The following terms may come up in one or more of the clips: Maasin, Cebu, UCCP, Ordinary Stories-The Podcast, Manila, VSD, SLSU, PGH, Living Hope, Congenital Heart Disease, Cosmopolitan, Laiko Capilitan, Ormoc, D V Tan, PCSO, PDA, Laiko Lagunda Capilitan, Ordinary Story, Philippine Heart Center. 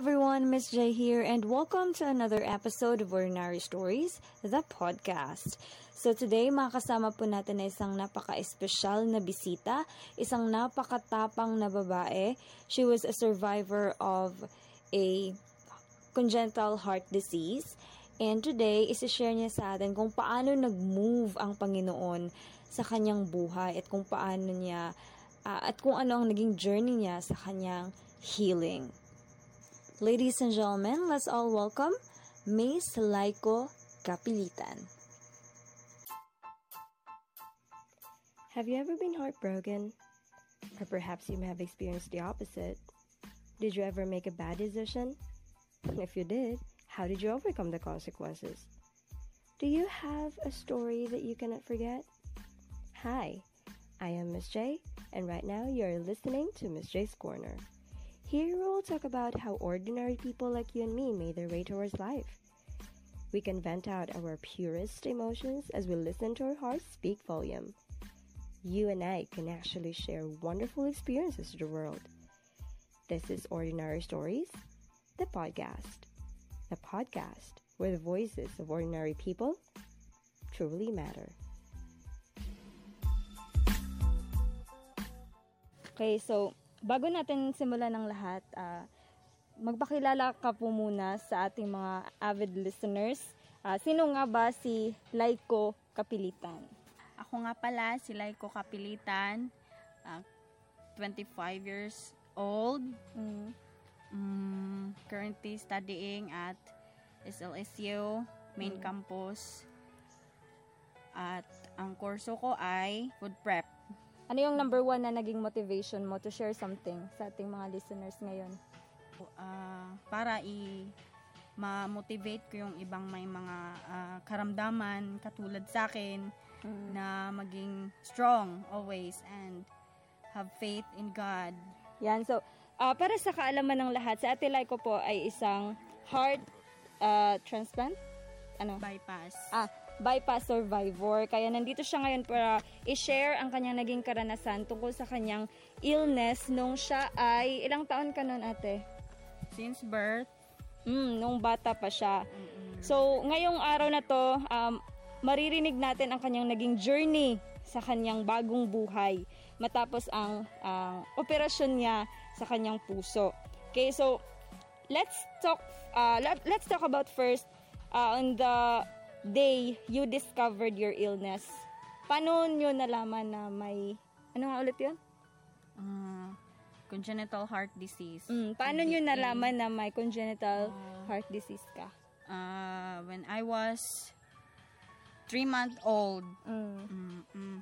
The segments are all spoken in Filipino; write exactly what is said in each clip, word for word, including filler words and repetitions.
everyone, Miss J here, and welcome to another episode of Ordinary Stories, the podcast. So today, makakasama po natin na isang napaka-espesyal na bisita, isang napakatapang na babae. She was a survivor of a congenital heart disease, and today, isi-share niya sa atin kung paano nag-move ang Panginoon sa kanyang buhay at kung paano niya, uh, at kung ano ang naging journey niya sa kanyang healing. Ladies and gentlemen, let's all welcome Miss Laiko Capilitan. Have you ever been heartbroken? Or perhaps you may have experienced the opposite. Did you ever make a bad decision? And if you did, how did you overcome the consequences? Do you have a story that you cannot forget? Hi, I am Miss J, and right now you are listening to Miss J's Corner. Here we will talk about how ordinary people like you and me made their way towards life. We can vent out our purest emotions as we listen to our hearts speak volume. You and I can actually share wonderful experiences to the world. This is Ordinary Stories, the podcast. The podcast where the voices of ordinary people truly matter. Okay, so bago natin simulan ng lahat, uh, magpakilala ka po muna sa ating mga avid listeners. Uh, sino nga ba si Laiko Capilitan? Ako nga pala si Laiko Capilitan, uh, twenty-five years old, mm. um, currently studying at S L S U main mm. campus, at ang kurso ko ay food prep. Ano yung number one na naging motivation mo to share something sa ating mga listeners ngayon? Uh, para i-motivate ko yung ibang may mga uh, karamdaman katulad sa akin mm. na maging strong always and have faith in God. Yan, so uh, para sa kaalaman ng lahat, sa Ate Laiko po ay isang heart uh, transplant? Ano? Bypass. Ah, bypass survivor. Kaya nandito siya ngayon para i-share ang kanyang naging karanasan tungkol sa kanyang illness nung siya ay, ilang taon ka nun, ate? Since birth. Mm, nung bata pa siya. Mm-hmm. So, ngayong araw na to, um, maririnig natin ang kanyang naging journey sa kanyang bagong buhay matapos ang uh, operasyon niya sa kanyang puso. Okay, so, let's talk, uh, let's talk about first uh, on the day you discovered your illness. Paano nyo nalaman na may, ano nga ulit yun? Uh, congenital heart disease. Mm, paano nyo nalaman na may congenital uh, heart disease ka? Uh, when I was three month old, mm.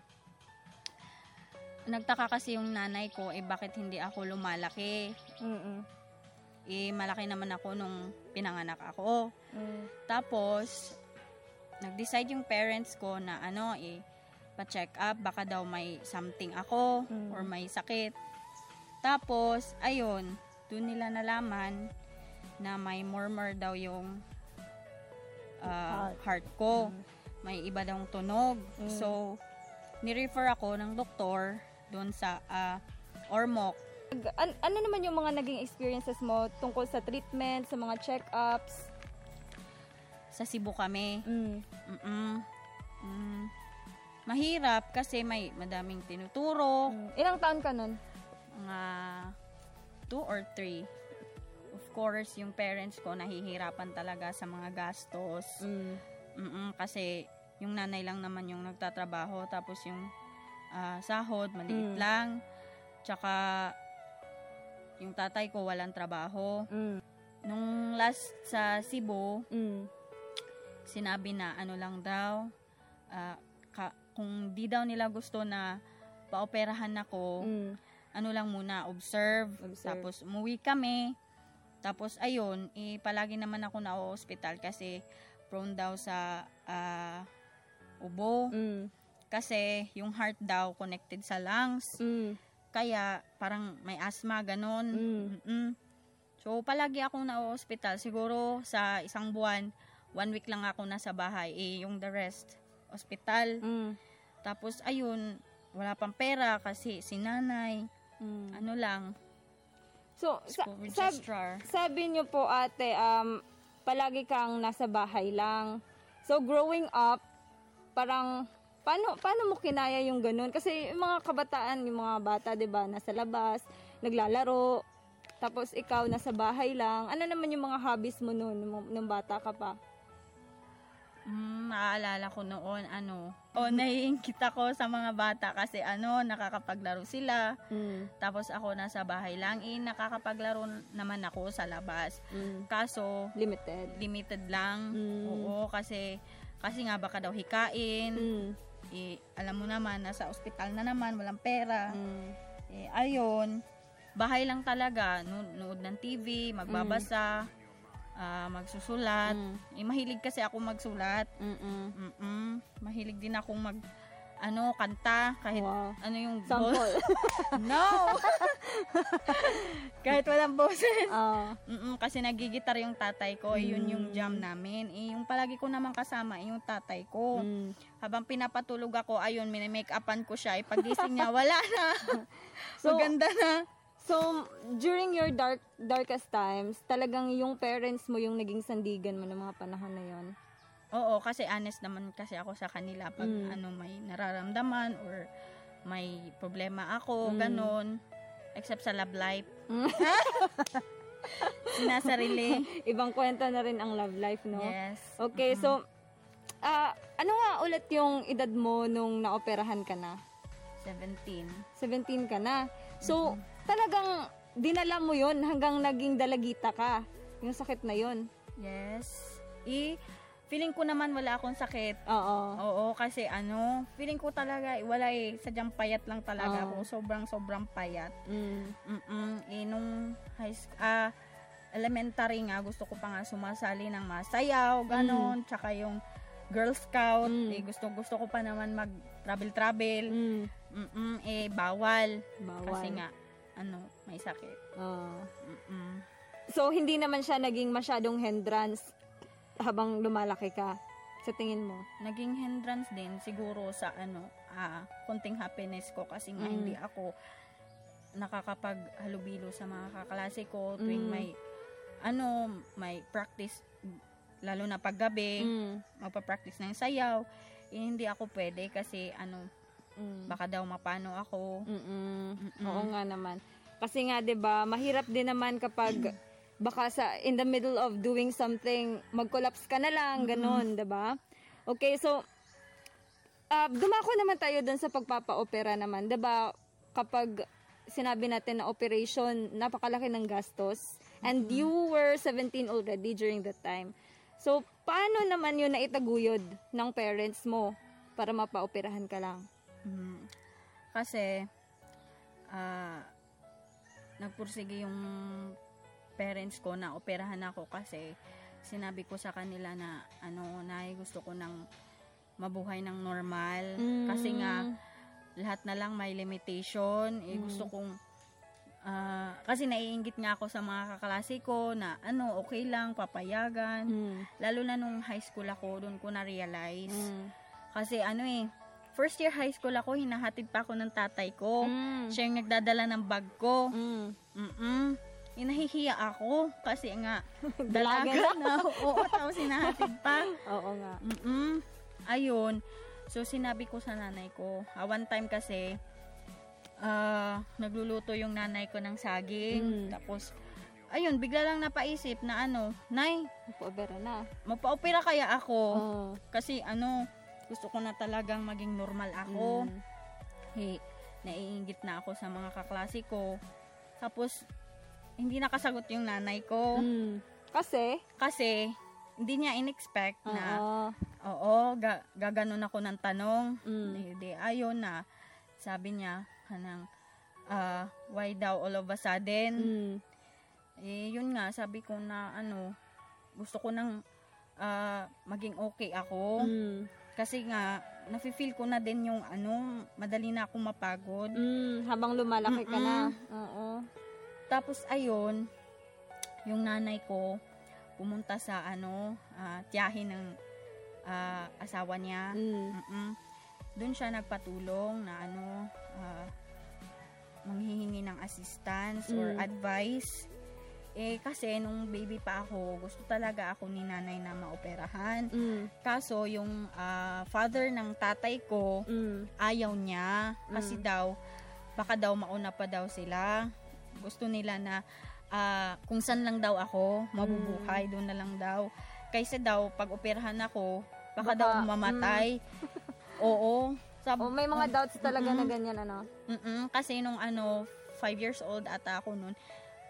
nagtaka kasi yung nanay ko, eh bakit hindi ako lumalaki? Mm-mm. Eh malaki naman ako nung pinanganak ako. Mm. Tapos, nag-decide yung parents ko na ano eh, pa-check up, baka daw may something ako mm. or may sakit. Tapos, ayun, doon nila nalaman na may murmur daw yung uh, heart. heart ko. Mm. May iba daw yung tunog. Mm. So, ni-refer ako ng doktor doon sa uh, Ormoc. An- ano naman yung mga naging experiences mo tungkol sa treatment, sa mga check-ups? Sa Cebu kami. Mm. Mm. Mahirap kasi may madaming tinuturo. Mm. Ilang taon ka nun? Mga two or three. Of course, yung parents ko nahihirapan talaga sa mga gastos. Mm. Kasi yung nanay lang naman yung nagtatrabaho. Tapos yung uh, sahod, maliit mm. lang. Tsaka yung tatay ko walang trabaho. Mm. Nung last sa Cebu, mm. sinabi na ano lang daw, uh, ka, kung di daw nila gusto na paoperahan ako, mm. ano lang muna, observe. observe. Tapos umuwi kami. Tapos ayun, eh, palagi naman ako na hospital kasi prone daw sa uh, ubo. Mm. Kasi yung heart daw connected sa lungs. Mm. Kaya parang may asthma, ganun. Mm. So palagi ako na hospital. Siguro sa isang buwan, one week lang ako nasa bahay. Eh, yung the rest, hospital. Mm. Tapos, ayun, wala pang pera kasi si nanay, mm. ano lang. So, sa- sab- sabi niyo po ate, um, palagi kang nasa bahay lang. So, growing up, parang, paano, paano mo kinaya yung ganun? Kasi yung mga kabataan, yung mga bata, diba, nasa labas, naglalaro, tapos ikaw nasa bahay lang. Ano naman yung mga hobbies mo noon, nung, nung bata ka pa? Mm, maaalala ko noon, ano, o, naiingkit ako sa mga bata kasi, ano, nakakapaglaro sila. Mm. Tapos ako nasa bahay lang, eh, nakakapaglaro naman ako sa labas. Mm. Kaso, limited. Limited lang. Mm. Oo, kasi, kasi nga baka daw hikain. Mm. Eh, alam mo naman, nasa ospital na naman, walang pera. Mm. Eh, ayun, bahay lang talaga, nu- nuod ng T V, magbabasa. Mm. Uh, magsusulat. Mm. Eh, mahilig kasi ako magsulat. Mm-mm. Mm-mm. Mahilig din akong mag, ano, kanta. Kahit, wow. ano yung sample. No! Kahit walang boses. Uh. Kasi nagigitar yung tatay ko. Mm. Yun yung jam namin. Eh, yung palagi ko naman kasama, eh, yung tatay ko. Mm. Habang pinapatulog ako, ayun, minimakeupan ko siya. Eh, paggising niya, wala na. So, maganda na. So, during your dark darkest times, talagang yung parents mo yung naging sandigan mo ng mga panahon na yon? Oo, kasi honest naman kasi ako sa kanila pag mm. ano, may nararamdaman or may problema ako, mm. ganun. Except sa love life. Mm. Sinasarili. Ibang kwento na rin ang love life, no? Yes. Okay, mm-hmm. so, uh, ano nga ulit yung edad mo nung naoperahan ka na? seventeen. seventeen ka na. So, mm-hmm. talagang dinala mo yon hanggang naging dalagita ka. Yung sakit na yon. Yes. I, feeling ko naman wala akong sakit. Oo. Oo, kasi ano, feeling ko talaga, wala eh. Sadyang payat lang talaga ako. Sobrang-sobrang payat. Mm. Mm-mm. Eh, nung high school, ah, elementary nga, gusto ko pa nga sumasali ng masayaw, ganon. Mm. Tsaka yung Girl Scout. Mm. Eh, gusto, gusto ko pa naman mag-travel-travel. Mm. Mm-mm. Eh, bawal. Bawal. Kasi nga, ano, may sakit. Oh. So, hindi naman siya naging masyadong hindrance habang lumalaki ka, sa tingin mo? Naging hindrance din, siguro sa, ano, ah, konting happiness ko kasi nga mm. hindi ako nakakapaghalubilo sa mga kaklase ko tuwing mm. may, ano, may practice, lalo na paggabi, mm. magpa-practice ng sayaw, eh, hindi ako pwede kasi, ano, Mm. baka daw mapano ako. Mm-mm. Mm-mm. Oo nga naman. Kasi nga 'di ba, mahirap din naman kapag baka sa in the middle of doing something, mag-collapse ka na lang, ganun, 'di ba? Okay, so uh, dumako naman tayo dun sa pagpapa-opera naman, 'di ba? Kapag sinabi natin na operation, napakalaki ng gastos. And mm-hmm. you were seventeen already during that time. So paano naman 'yun naitaguyod ng parents mo para mapa-operahan ka lang? Mm-hmm. Kasi uh, nagpursige yung parents ko na operahan ako kasi sinabi ko sa kanila na ano, nay, gusto ko nang mabuhay ng normal. Mm-hmm. Kasi nga lahat na lang may limitation. Eh, mm-hmm. gusto kong uh, kasi naiinggit nga ako sa mga kaklase ko na ano, okay lang, papayagan. Mm-hmm. Lalo na nung high school ako, doon ko na-realize. Mm-hmm. Kasi ano eh, first year high school ako, hinahatid pa ako ng tatay ko. Mm. Siya yung nagdadala ng bag ko. Mm. Mm-mm. Inahihiya ako kasi nga, dalaga na. Oo, tapos hinahatid pa. Oo nga. Mm-mm. Ayun. So, sinabi ko sa nanay ko. Uh, one time kasi, uh, nagluluto yung nanay ko ng saging. Mm. Tapos, ayun, bigla lang napaisip na ano, nay, magpa-opera na. Magpa-opera kaya ako. Oh. Kasi ano, gusto ko na talagang maging normal ako. Mm. Hey, naiinggit na ako sa mga kaklase ko. Tapos, hindi nakasagot yung nanay ko. Mm. Kasi? Kasi, hindi niya in-expect uh-oh. na, oo, ga- gaganon ako ng tanong. Mm. Hindi, ayun na. Sabi niya, hanang, uh, why daw all of a sudden? Mm. Eh, yun nga, sabi ko na, ano, gusto ko nang uh, maging okay ako. Mm. Kasi nga, nafe-feel ko na din yung ano, madali na akong mapagod. Mm, habang lumalaki Mm-mm. ka na. Oo. Tapos, ayun, yung nanay ko, pumunta sa ano, uh, tiyahin ng uh, asawa niya. Mm. Doon siya nagpatulong na ano, uh, manghihingi ng assistance mm. or advice. Eh, kasi nung baby pa ako, gusto talaga ako ni nanay na maoperahan. Mm. Kaso, yung uh, father ng tatay ko, mm. ayaw niya. Kasi mm. daw, baka daw mauna pa daw sila. Gusto nila na uh, kung saan lang daw ako, mabubuhay, mm. doon na lang daw. Kaysa daw, pag operahan ako, baka, baka daw mamatay. Mm. Oo. Sab- oh, may mga um, doubts talaga mm-mm. na ganyan, ano? Mm-mm. Kasi nung ano, five years old ata ako noon,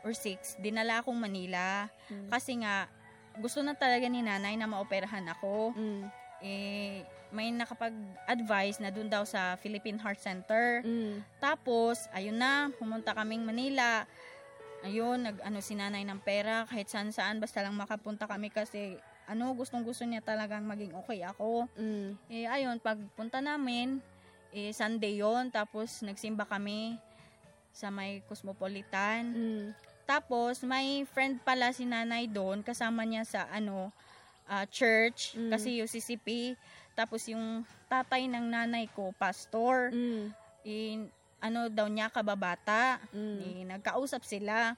or six, dinala akong Manila. Mm. Kasi nga, gusto na talaga ni nanay na maoperahan ako. Mm. Eh, may nakapag-advise na dun daw sa Philippine Heart Center. Mm. Tapos, ayun na, pumunta kaming Manila. Ayun, nag-ano si nanay ng pera, kahit saan-saan, basta lang makapunta kami kasi, ano, gustong-gusto niya talagang maging okay ako. Mm. Eh, ayun, pagpunta namin, eh, Sunday yon, tapos nagsimba kami sa may Cosmopolitan. Mm. Tapos, may friend pala si nanay doon, kasama niya sa, ano, uh, church, mm. kasi U C C P. Tapos, yung tatay ng nanay ko, pastor, mm. eh, ano daw niya, kababata. Mm. Eh, nagkausap sila.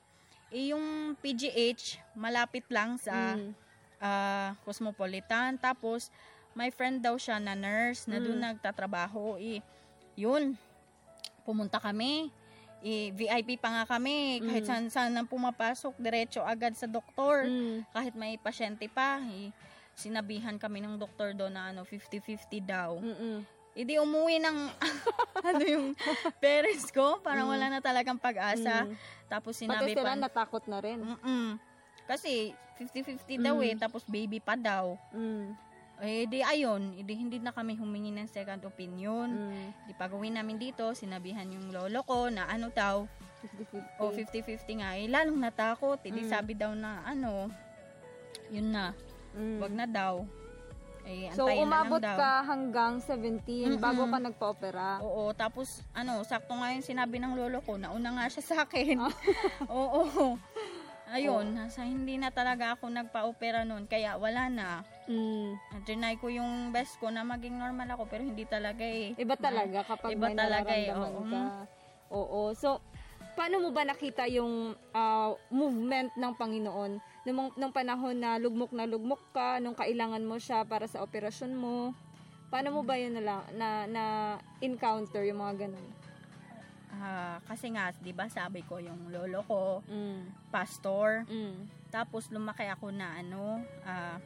Eh, yung P G H, malapit lang sa mm. uh, Cosmopolitan. Tapos, my friend daw siya na nurse, na mm. doon nagtatrabaho. Eh, yun, pumunta kami. Eh, V I P pa nga kami, kahit mm. saan nang pumapasok, diretso agad sa doktor, mm. kahit may pasyente pa, eh, sinabihan kami ng doktor doon na ano, fifty-fifty daw. Hindi eh, umuwi ng ano yung parents ko, parang mm. wala na talagang pag-asa. Mm. Tapos sinabi pati sila pa, natakot na rin. Mm-mm. Kasi fifty-fifty mm. daw eh, tapos baby pa daw. Mm. Eh, di ayon, eh, di, hindi na kami humingi ng second opinion. Mm. Di pag-uwi namin dito, sinabihan yung lolo ko na ano daw, fifty-fifty. O fifty-fifty nga, eh, lalong natakot. Eh, mm. di sabi daw na ano, yun na, mm. wag na daw. Eh, so, umabot na ka daw hanggang seventeen mm-hmm. bago ka nagpa-opera. Oo, tapos ano, sakto nga yung sinabi ng lolo ko, nauna nga siya sa akin. Oh. Oo, oo. Ayun, oh. Sa hindi na talaga ako nagpa-opera noon, kaya wala na. Mm. Trinay ko yung best ko na maging normal ako, pero hindi talaga eh. Iba talaga kapag iba may nararamdaman eh, ka. Oo. So, paano mo ba nakita yung uh, movement ng Panginoon? Nung, nung panahon na lugmok na lugmok ka, nung kailangan mo siya para sa operasyon mo, paano mo ba yun na, na, na encounter yung mga ganun? Uh, kasi nga, di ba sabi ko, yung lolo ko, mm. pastor, mm. tapos lumaki ako na ano, uh,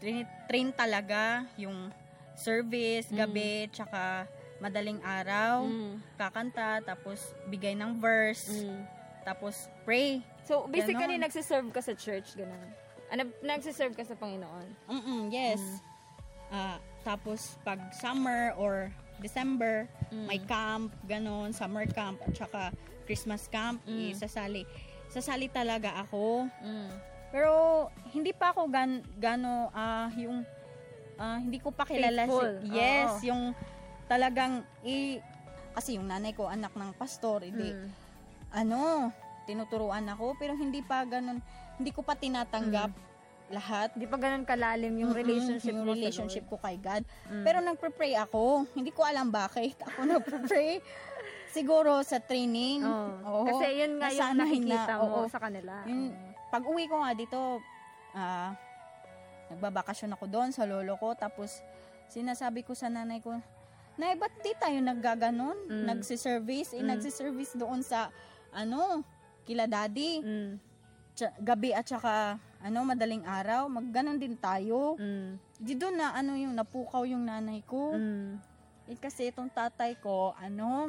train, train talaga yung service, mm. gabi, tsaka madaling araw, mm. kakanta, tapos bigay ng verse, mm. tapos pray. So, basically, ganun. Nagsiserve ka sa church, ganun. Ano, nagsiserve ka sa Panginoon? Mm-mm, yes. Mm. Uh, tapos, pag summer or December, mm. may camp, ganon, summer camp, at saka Christmas camp, mm. eh, sasali. Sasali talaga ako. Mm. Pero, hindi pa ako gan, gano, uh, yung, uh, hindi ko pa kilala. Si, yes, oh. Yung talagang, eh, kasi yung nanay ko, anak ng pastor, hindi, mm. ano, tinuturuan ako, pero hindi pa ganon, hindi ko pa tinatanggap. Mm. Lahat. Di pa ganun kalalim yung relationship mm-hmm. yung relationship ko kay God. Mm. Pero nagpre-pray ako. Hindi ko alam bakit ako nagpre-pray. Siguro sa training. Oh. Oo. Kasi yun nga yung nakikita na, mo oo. Sa kanila. Yung, pag uwi ko nga dito, uh, nagbabakasyon ako doon sa lolo ko. Tapos sinasabi ko sa nanay ko, Nay, ba't di tayo naggaganon? Mm. Nagsiservice? Eh, mm. nagsiservice doon sa ano, kila daddy. Mm. Ch- gabi at saka ano, madaling araw, magganon din tayo. Mm. Di doon na, ano yung, napukaw yung nanay ko. Mm. Eh, kasi itong tatay ko, ano,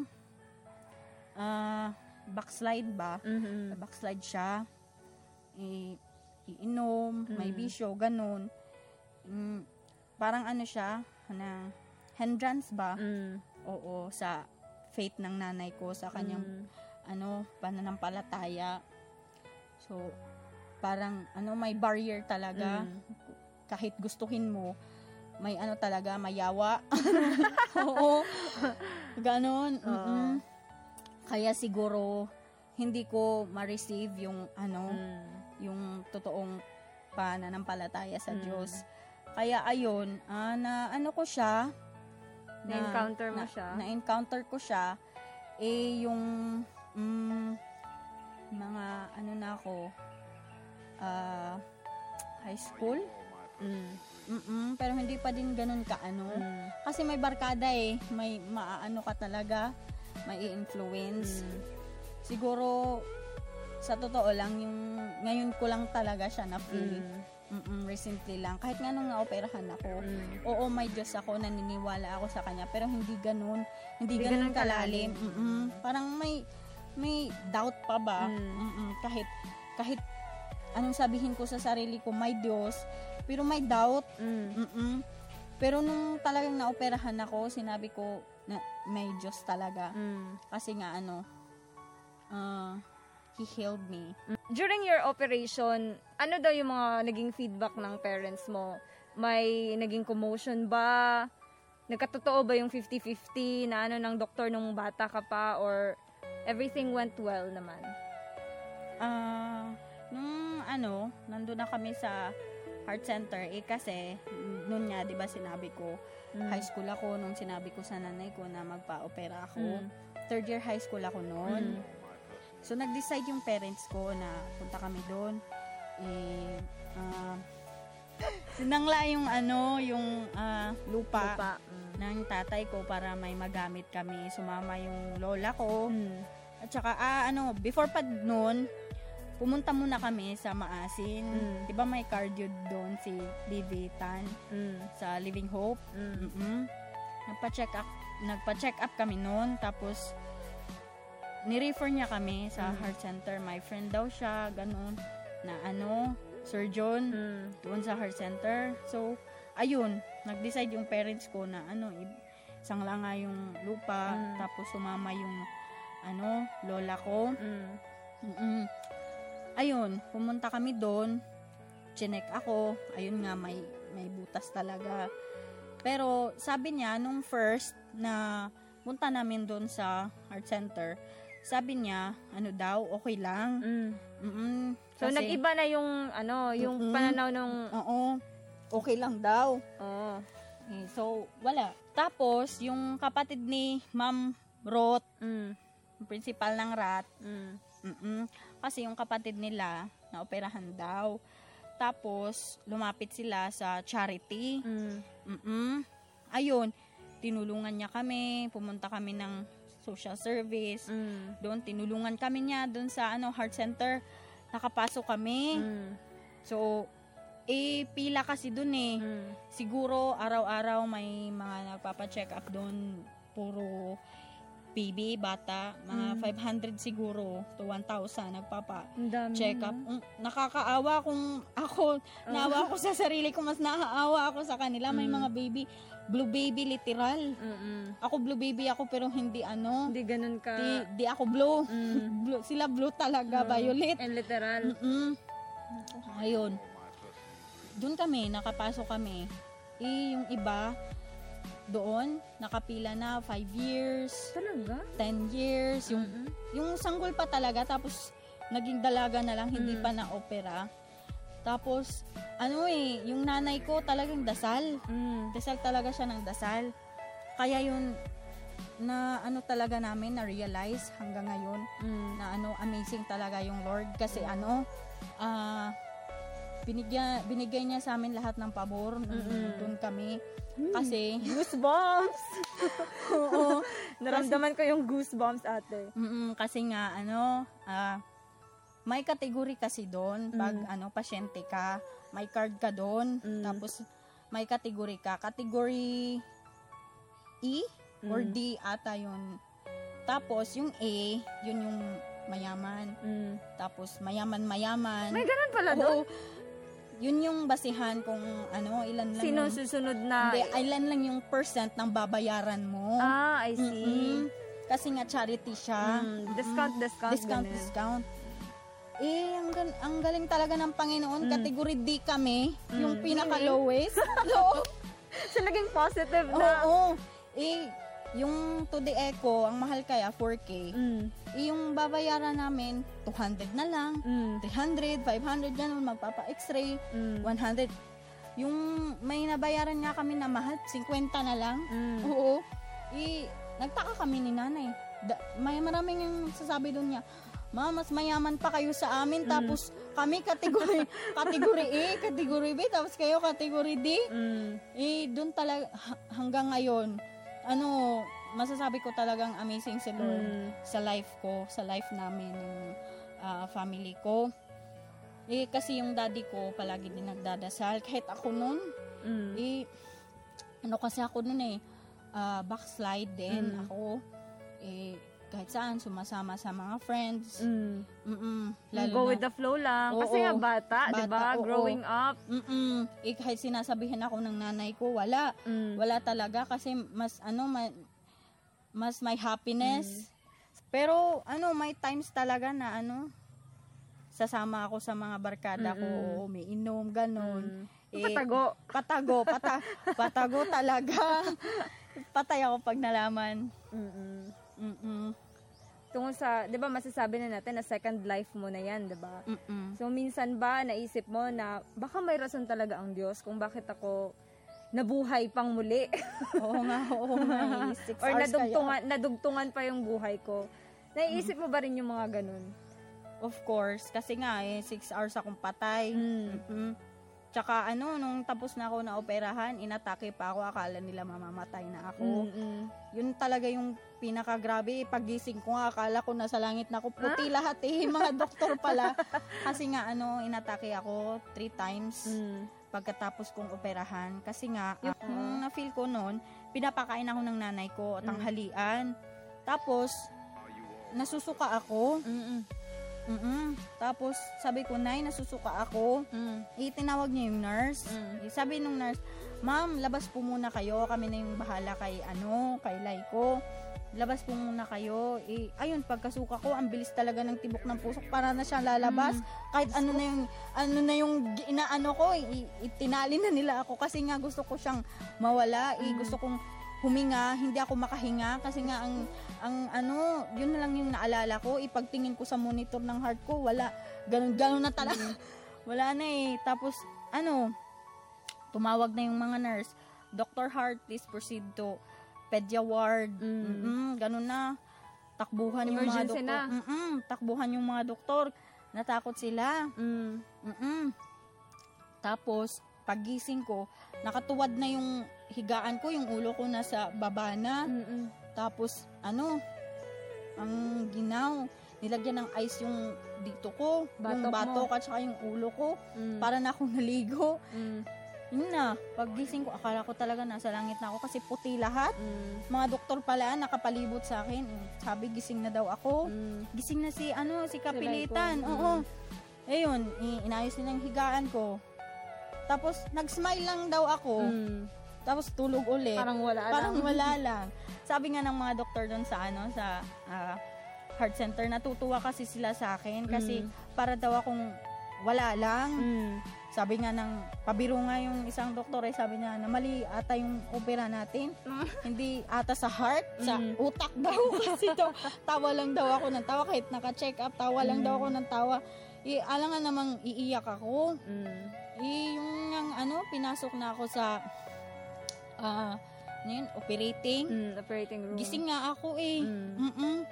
uh, backslide ba? Mm-hmm. Backslide siya. Eh, iinom, mm. may bisyo, ganon. Mm, parang ano siya, na, hindrance ba? Mm. Oo, sa faith ng nanay ko, sa kanyang, mm. ano, pananampalataya. So, parang ano, may barrier talaga mm. kahit gustuhin mo, may ano talaga, mayawa. Oo, ganon. Uh. Kaya siguro hindi ko ma-receive yung ano mm. yung totoong pananampalataya sa mm. Diyos. Kaya ayun, uh, na ano ko siya, na encounter mo na, siya na encounter ko siya eh yung mm, mga ano na ako, uh, high school. Mm. Pero hindi pa din ganun ka ano. Mm. Kasi may barkada eh, may maaano ka talaga, may i-influence. Mm. Siguro sa totoo lang yung ngayon ko lang talaga siya na feel. Mm. Mm-mm, recently lang. Kahit nga nung na-operahan ako, mm. oo, may Diyos ako, naniniwala ako sa Kanya, pero hindi ganun, hindi, hindi ganun kalalim. Mm-mm. Parang may, may doubt pa ba? Mm. Kahit, kahit, anong sabihin ko sa sarili ko, may Diyos, pero may doubt. Mm. Mm-mm. Pero nung talagang na-operahan ako, sinabi ko, na may Diyos talaga. Mm. Kasi nga, ano, ah, uh, He healed me. During your operation, ano daw yung mga naging feedback ng parents mo? May naging commotion ba? Nagkatotoo ba yung fifty-fifty na ano ng doktor nung bata ka pa? Or everything went well naman? Uh, nung ano, nandun na kami sa heart center, eh kasi, noon nga, di ba sinabi ko, mm. high school ako, nung sinabi ko sa nanay ko na magpa-opera ako. Mm. Third year high school ako noon. Mm. So, nag-decide yung parents ko na punta kami doon. Eh, uh, sinangla yung ano, yung uh, lupa, lupa. Mm. ng tatay ko para may magamit kami. Sumama yung lola ko. Mm. At saka, ah, ano, before pa noon, pumunta muna kami sa Maasin. Mm. Diba may cardio doon si D V Tan mm. sa Living Hope. Mm. Nagpa-check up, nagpa-check up kami noon. Tapos, ni-refer niya kami sa mm. heart center. My friend daw siya, ganun, na ano, surgeon, mm. doon sa heart center. So, ayun, nag-decide yung parents ko na ano, sangla nga yung lupa, mm. tapos sumama yung, ano, lola ko. Mm. Ayun, pumunta kami doon, chinek ako, ayun nga, may, may butas talaga. Pero, sabi niya, nung first na punta namin doon sa heart center, sabi niya, ano daw, okay lang. Mm. Mm-mm, so, nag-iba na yung, ano, yung mm-mm. pananaw ng... Oo. Okay lang daw. Oo. Okay, so, wala. Tapos, yung kapatid ni Ma'am Roth, mm. yung principal ng R A T, mm. kasi yung kapatid nila, naoperahan daw. Tapos, lumapit sila sa charity. Mm. Ayun. Tinulungan niya kami. Pumunta kami ng social service. Mm. Doon, tinulungan kami niya doon sa ano heart center. Nakapasok kami. Mm. So, eh, pila kasi doon eh. Mm. Siguro, araw-araw may mga nagpapa-check up doon. Puro baby, bata. Mga mm. five hundred siguro to one thousand nagpapa-check up. Mm, nakakaawa kung ako, oh. naawa ako sa sarili ko. Mas naawa ako sa kanila. May mm. mga baby. Blue baby, literal. Mm-mm. Ako blue baby ako, pero hindi ano. Hindi ganun ka. Di, di ako blue. Mm. blue. Sila blue talaga, mm. violet. And literal. Mm-mm. Ayun. Doon kami, nakapasok kami. Eh, yung iba, doon, nakapila na five years. Talaga? ten years. Yung, mm-hmm. yung sanggol pa talaga, tapos naging dalaga na lang, hindi mm. pa na-opera. Tapos, ano eh, yung nanay ko talagang dasal. Mm. Dasal talaga siya ng dasal. Kaya yun, na ano talaga namin, na-realize hanggang ngayon, mm. na ano, amazing talaga yung Lord. Kasi mm. ano, uh, binigyan, binigay niya sa amin lahat ng pabor. Mm-hmm. Doon kami. Mm. Kasi, goosebumps! Oo. Naramdaman kasi, ko yung goosebumps, ate. Kasi nga, ano, ah, uh, may category kasi doon pag mm. ano pasyente ka, may card ka doon, mm. tapos may category ka, category E mm. or D ata yun. Tapos yung A, yun yung mayaman. Mm. Tapos mayaman-mayaman. May ganun pala doon. Yun yung basihan kung ano, ilan lang sino yung, susunod na hindi, ilan lang yung percent ng babayaran mo. Ah, I see. Mm-hmm. Kasi nga charity siya. Mm. Discount, mm. discount, discount, ganun. discount. Eh, ang, ang galing talaga ng Panginoon. Mm. Category D kami. Mm. Yung pinaka-lowest. So, so, naging positive na. Oo. Oh, oh. Eh, yung to the echo, ang mahal kaya, four K. Mm. Eh, yung babayaran namin, two hundred na lang. Mm. three hundred, five hundred, ganun. Magpapa-x-ray. Mm. one hundred. Yung may nabayaran nga kami na mahal, fifty na lang. Mm. Oo. Eh, nagtaka kami ni nanay. da, may maraming yung sasabi doon niya, ma, mas mayaman pa kayo sa amin, mm. tapos kami kategory kategory A, kategory B, tapos kayo kategory D. Mm. Eh, doon talaga, hanggang ngayon, ano, masasabi ko talagang amazing si Lord mm. sa life ko, sa life namin, yung uh, family ko. Eh, kasi yung daddy ko palagi din nagdadasal. Kahit ako nun, mm. eh, ano kasi ako nun eh, uh, backslide din mm. ako. Eh, kahit saan, sumasama sa mga friends. Mm. Go na, with the flow lang. Oo, kasi nga bata, bata di ba? Growing up. Mm-mm. Eh, kahit sinasabihin ako ng nanay ko, wala. Mm. Wala talaga kasi mas, ano, ma, mas may happiness. Mm. Pero, ano, may times talaga na, ano, sasama ako sa mga barkada mm-hmm. ko, umiinom, ganun. Mm-hmm. Eh, patago. Patago, pata, patago talaga. Patay ako pag nalaman. Mm-hmm. Mm-hmm. Tungkol sa, di ba masasabi na natin na second life mo na yan, di ba? Mm-hmm. So, minsan ba naisip mo na baka may rason talaga ang Diyos kung bakit ako nabuhay pang muli? Oo nga, oo nga. Or nadugtungan, nadugtungan pa yung buhay ko. Naiisip mm-hmm. mo ba rin yung mga ganun? Of course, kasi nga eh six hours akong patay. Mm. Tsaka ano, nung tapos na ako na operahan, inatake pa ako, akala nila mamamatay na ako. Mm-mm. Yun talaga yung pinakagrabe, pagising ko nga, akala ko nasa langit na ako, puti huh? lahat eh, mga doktor pala. Kasi nga ano, inatake ako three times mm. pagkatapos kong operahan. Kasi nga, yung uh, na-feel ko noon, pinapakain ako ng nanay ko, tanghalian. Mm. Tapos, nasusuka ako. Mm-mm. Mm-mm. Tapos sabi ko, Nay, nasusuka ako. Mm. Itinawag niya yung nurse. Mm. Sabi nung nurse, Ma'am, labas po muna kayo. Kami na yung bahala kay ano, kay Laiko. Labas po muna kayo. Eh, ayun, pagkasuka ko, ang bilis talaga ng tibok ng puso. Para na siya lalabas. Mm. Kahit ano na yung, ano na yung inaano ko, itinali na nila ako. Kasi nga gusto ko siyang mawala. Mm. Eh, gusto kong huminga, hindi ako makahinga kasi nga ang ang ano, yun na lang yung naalala ko, ipagtingin ko sa monitor ng heart ko, wala, ganun ganun na talaga. Wala na eh. Tapos ano, tumawag na yung mga nurse, Doctor Heart, please proceed to pedia ward. Mm. Ganun na. Takbuhan emergency yung mga doktor. Mm. Takbuhan yung mga doktor. Natakot sila. Mm. Mm. Tapos pagising ko, nakatuwad na yung higaan ko, yung ulo ko nasa baba na. Mm-mm. Tapos, ano, ang ginaw, nilagyan ng ice yung dito ko, batok yung batok mo, at saka yung ulo ko, mm. para na akong naligo. Mm. Yun na, pagising ko, akala ko talaga nasa langit na ako kasi puti lahat. Mm. Mga doktor pala, nakapalibot sa akin. Sabi, gising na daw ako. Mm. Gising na si, ano, si Capilitan. Oo. Ayun, inayos nila yung higaan ko. Tapos, nag-smile lang daw ako. Mm. Tapos, tulog ulit. Parang wala lang. Parang wala lang. Sabi nga ng mga doktor doon sa, ano, sa uh, heart center, natutuwa kasi sila sa akin. Kasi, mm. para daw akong wala lang. Mm. Sabi nga ng, pabiro nga yung isang doktor, eh, sabi niya, na mali ata yung opera natin. Mm. Hindi ata sa heart, sa mm. utak daw. Kasi daw, tawa lang daw ako ng tawa. Kahit naka-check up, tawa mm. lang daw ako ng tawa. Eh, alam nga namang iiyak ako. Mm. Eh, yung yung ano, pinasok na ako sa ah, uh, yun, operating. Mm, operating room. Gising nga ako eh. Mm.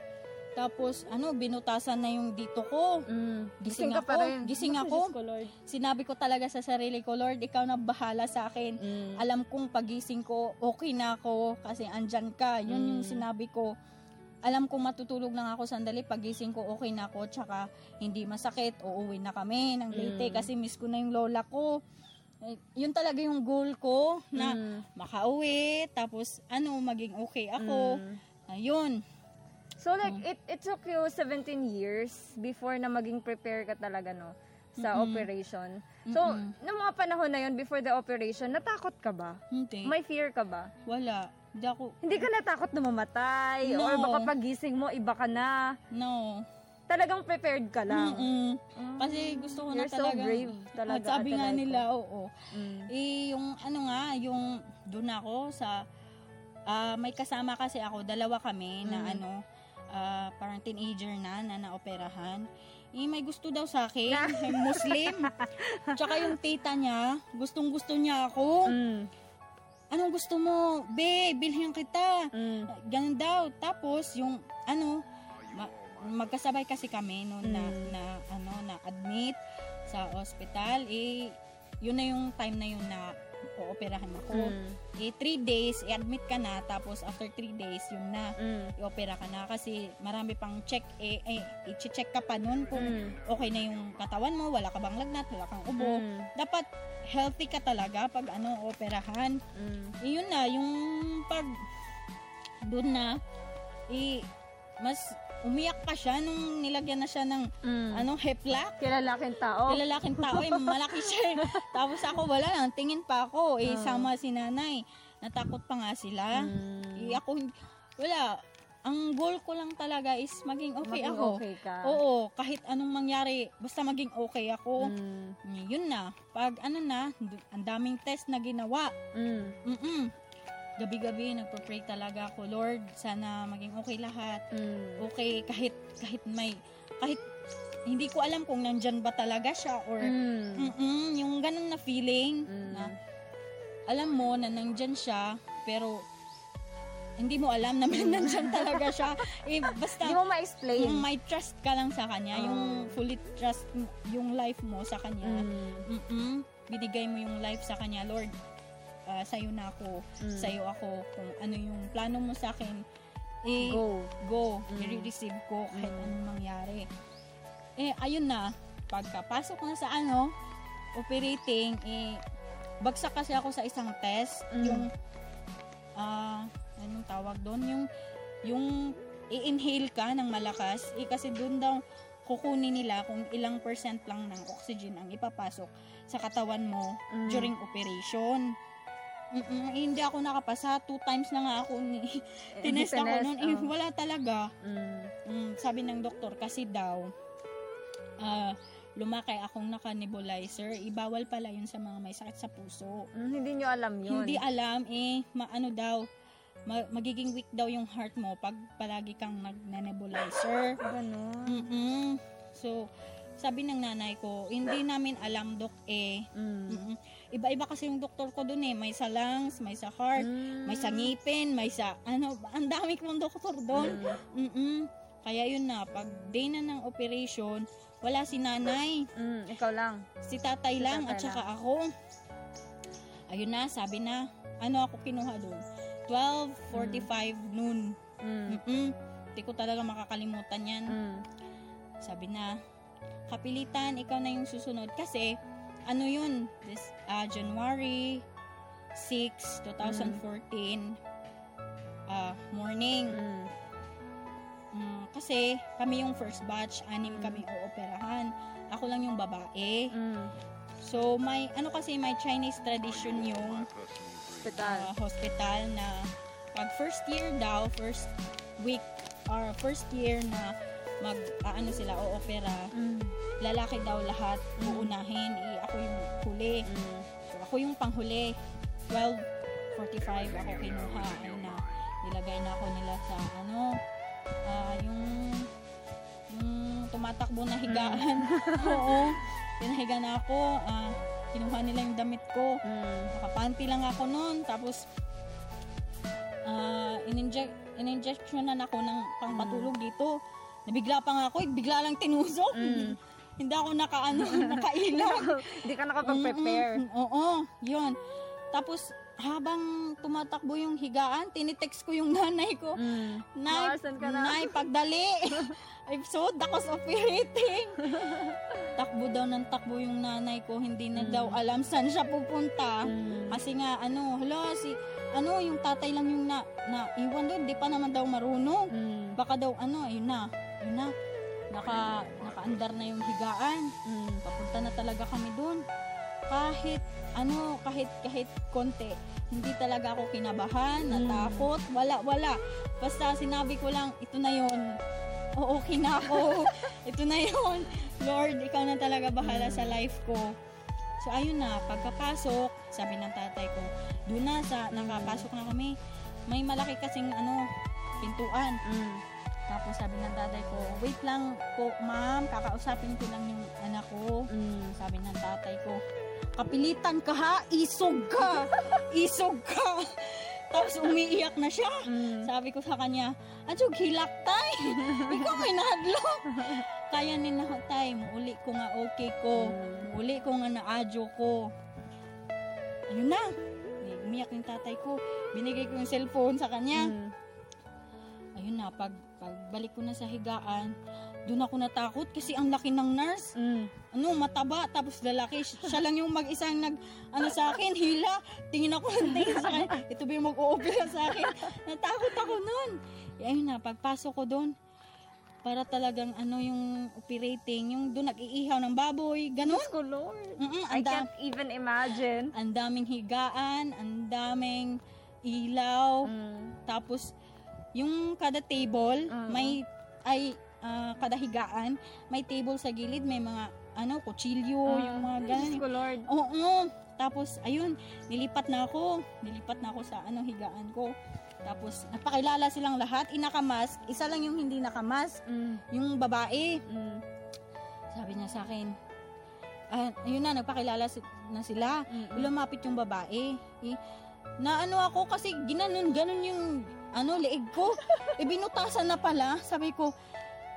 Tapos ano, binutasan na yung dito ko. Mm. Gising, gising ako, pa rin. Gising ako. Sinabi ko talaga sa sarili ko, Lord, ikaw na bahala sa akin. Mm. Alam kong pagising ko, okay na ako kasi andyan ka. Yun mm. yung sinabi ko. Alam kong matutulog lang ako sandali, pagising ko, okay na ako, tsaka hindi masakit, uuwi na kami ng Leyte mm. kasi miss ko na yung lola ko. Yun talaga yung goal ko, na mm. makauwi, tapos ano, maging okay ako. Mm. Ayun. So like, mm. it, it took you seventeen years before na maging prepare ka talaga, no? Sa mm-hmm. operation. So, mm-hmm. noong mga panahon na yun, before the operation, natakot ka ba? Hindi. May fear ka ba? Wala. Hindi ako... Hindi ka natakot na mamatay? No. Or baka pagising mo, iba ka na? No. Talagang prepared ka lang? Mm-hmm. Mm-hmm. Kasi gusto ko na talaga... You're so brave talaga. Sabi nga nila, oo. Mm. Eh, yung ano nga, yung doon ako sa... Uh, may kasama kasi ako, dalawa kami mm. na ano... Uh, parang teenager na, na naoperahan. Eh, may gusto daw sa akin, Muslim. Tsaka yung tita niya, gustong-gusto niya ako. Mm. anong gusto mo? Be, bilhin kita. Mm. Ganun daw. Tapos, yung, ano, ma- magkasabay kasi kami noon na, mm. na, ano, na-admit sa ospital. Eh, yun na yung time na yun na ooperahan ako. Mm. Eh, three days, i-admit ka na. Tapos, after three days, yun na. Mm. I-opera ka na. Kasi, marami pang check. Eh, eh i-check ka pa nun kung mm. okay na yung katawan mo. Wala ka bang lagnat? Wala kang ubo? Mm. Dapat, healthy ka talaga pag ano operahan. Mm. Eh, yun na yung pag doon na eh, mas umiyak pa siya nung nilagyan na siya ng mm. anong Heflac. Kilalaking tao. Kilalaking tao eh malaki siya. Eh. Tapos ako wala lang tingin pa ako eh mm. sama si nanay. Natakot pa nga sila. Mm. Eh, ako wala. Ang goal ko lang talaga is maging okay maging ako. Okay ka. Oo, kahit anong mangyari, basta maging okay ako. Mm. Yun na. Pag ano na, ang daming test na ginawa. Mm. Gabi-gabi nagpo-pray talaga ako, Lord, sana maging okay lahat. Mm. Okay kahit kahit may kahit hindi ko alam kung nandyan ba talaga siya or mm. yung ganun na feeling mm. na alam mo na nandyan siya pero hindi mo alam naman nandiyan talaga siya. Eh, basta, hindi mo ma-explain. Yung may trust ka lang sa kanya, oh. yung fully trust yung life mo sa kanya. Mm. Binigay mo yung life sa kanya, Lord. Uh, sa'yo na ako. Mm. Sa'yo ako. Kung ano yung plano mo sa akin, eh, go. Go. Mm. I-receive ko kahit mm. anong mangyari. Eh, ayun na. Pagkapasok na sa ano, operating, eh, bagsak kasi ako sa isang test. Mm. Yung, ah, uh, anong tawag doon yung yung i-inhale ka ng malakas eh kasi doon daw kukunin nila kung ilang percent lang ng oxygen ang ipapasok sa katawan mo mm. during operation. Mm-mm, hindi ako nakapasa. Two times na nga ako ni tinest ako noon eh wala talaga. Mm. Mm, sabi ng doktor kasi daw ah uh, lumakay akong naka-nebulizer. Ibawal pala yun sa mga may sakit sa puso. Mm, hindi nyo alam yun. Hindi alam eh maano daw magiging weak daw yung heart mo pag palagi kang nag-nebulizer. Ganun. Mm-mm. So, sabi ng nanay ko, hindi namin alam, Dok, eh. Mm. Iba-iba kasi yung doktor ko dun, eh. May sa lungs, may sa heart, mm. may sa ngipin, may sa, ano, ang dami kong doktor dun. Mm. Mm-mm. Kaya yun na, pag day na ng operation, wala si nanay. Mm, ikaw lang. Si tatay si lang, tatay at saka lang. Ako. Ayun na, sabi na, ano ako kinuha dun? twelve forty-five mm. noon. Mm. Hindi ko talaga makakalimutan yan. Mm. Sabi na, Kapilitan, ikaw na yung susunod. Kasi, ano yun? This, uh, January sixth, twenty fourteen uh, morning. Mm. Mm, kasi, kami yung first batch. Anim mm. kami ooperahan. Ako lang yung babae. Mm. So, may, ano kasi, may Chinese tradition yung hospital. Uh, hospital na pag first year daw, first week or first year na mag uh, ano sila o-opera, mm. lalaki daw lahat, mm. uunahin, eh, ako yung huli. Mm. So, ako yung panghuli. twelve forty-five ako kinuha. Ayun na, nilagay na ako nila sa ano, uh, yung yung tumatakbo na higaan. Mm. Oo, pinahiga na ako. Ah, uh, kinuha nila yung damit ko. Mm. Nakapanty lang ako noon. Tapos, uh, in-inject, in-injectionan ako ng pangpatulog mm. dito. Nabigla pa nga ako. Eh, bigla lang tinusok. Mm. Hindi ako naka-ano, nakailag. Hindi ka nakapag-prepare. Mm-mm. Oo, yun. Tapos, habang tumatakbo yung higaan, tinitext ko yung nanay ko. Mm. Nay, na? Nay, pagdali. I'm so dakos operating. Takbo daw ng takbo yung nanay ko, hindi na mm. daw alam saan siya pupunta. Mm. Kasi nga, ano, hala, si, ano, yung tatay lang yung na, na iwan doon, di pa naman daw marunong. Mm. Baka daw, ano, ayun na, ayun na, naka, naka-andar na yung higaan. Mm. Papunta na talaga kami doon. Kahit, ano, kahit, kahit konti, hindi talaga ako kinabahan, natakot, wala, wala. Basta sinabi ko lang, ito na yun. Oo, okay na ako. Ito na yun. Lord, ikaw na talaga bahala mm. sa life ko. So, ayun na, pagkapasok, sabi ng tatay ko, doon na, sa, nakapasok na kami, may malaki kasing, ano, pintuan. Mm. Tapos, sabi ng tatay ko, wait lang po, ma'am, kakausapin ko lang yung anak ko. Mm. Sabi ng tatay ko, Kapilitan ka ha, isog ka, isog ka. Tapos umiiyak na siya. Mm. Sabi ko sa kanya, Adyog, hilak tay. Ikaw may nahadlok. Kaya ni na tay, muli ko nga okay ko. Muli ko nga naadyo ko. Ano na? Umiyak yung tatay ko. Binigay ko yung cellphone sa kanya. Mm. Ayun na, pag, pagbalik ko na sa higaan, doon ako natakot kasi ang laki ng nurse. Mm. Ano, mataba, tapos lalaki. Siya lang yung mag-isang nag, ano sa akin, hila. Tingin ako ng tingin sa akin. Ito ba yung mag-o-opera sa akin? Natakot ako nun. E, ayun na, pagpasok ko doon, para talagang ano yung operating, yung doon nag-iihaw ng baboy, ganun. Yes, oh Lord. Mm-mm, I da- can't even imagine. Ang daming higaan, ang daming ilaw, mm. tapos yung kada table, mm. may, ay, Uh, kada higaan, may table sa gilid, may mga, ano, kutsilyo, oh, yung mga ganyan. Ko, Lord. Oo, oo. Tapos, ayun, nilipat na ako. Nilipat na ako sa, ano, higaan ko. Tapos, napakilala silang lahat. Inakamask. Isa lang yung hindi nakamask. Mm. Yung babae. Mm. Sabi niya sa akin, uh, ayun na, nagpakilala si- na sila. Mm-hmm. Lumapit yung babae. Eh, na ano ako, kasi ginanon, ganon yung, ano, leeg ko. E, binutasan na pala. Sabi ko,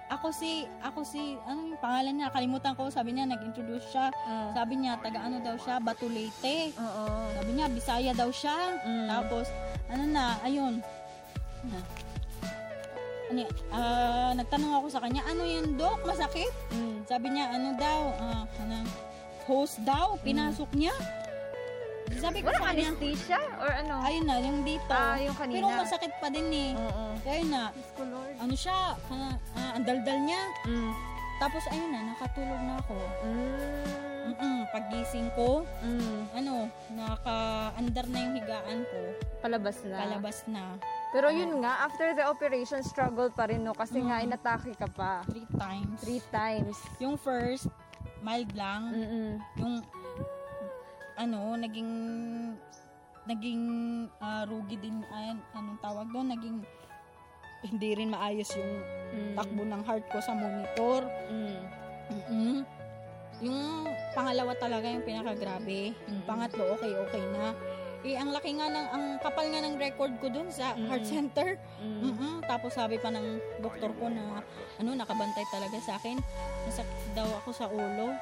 Ako si, ako si, ano yung pangalan niya? Kalimutan ko, sabi niya, nag-introduce siya. Uh, sabi niya, taga ano daw siya, Batulete. Uh-oh. Sabi niya, Bisaya daw siya. Mm. Tapos, ano na, ayun. Na. Ano, uh, nagtanong ako sa kanya, ano yan, Dok? Masakit? Mm. Sabi niya, ano daw, uh, ano, host daw, pinasok mm. niya. Sabi ko sa kanya, anesthesia or ano? Ayun na, yung dito. Ah, yung kanina. Pero masakit pa din eh. Oo. Kaya na, ano siya, uh, uh, ang daldal niya. Mm. Tapos ayun na, nakatulog na ako. Mm. Paggising ko, mm. ano, naka-under na yung higaan ko. Palabas na. Palabas na. Pero yun um, nga, after the operation, struggle pa rin no? Kasi mm. nga, inatake ka pa. Three times. Three times. Yung first, mild lang. Mm-mm. Yung ano, naging naging uh, rugi din an, anong tawag doon, naging hindi rin maayos yung mm. takbo ng heart ko sa monitor. Mm. Mm-mm. Yung pangalawa talaga yung pinakagrabe. Yung mm. pangatlo, okay, okay na. Eh, ang laki nga ng, ang kapal nga ng record ko doon sa mm. heart center. Mm. Mm-mm. Tapos sabi pa ng doktor ko na, ano, nakabantay talaga sa akin. Nasakit daw ako sa ulo.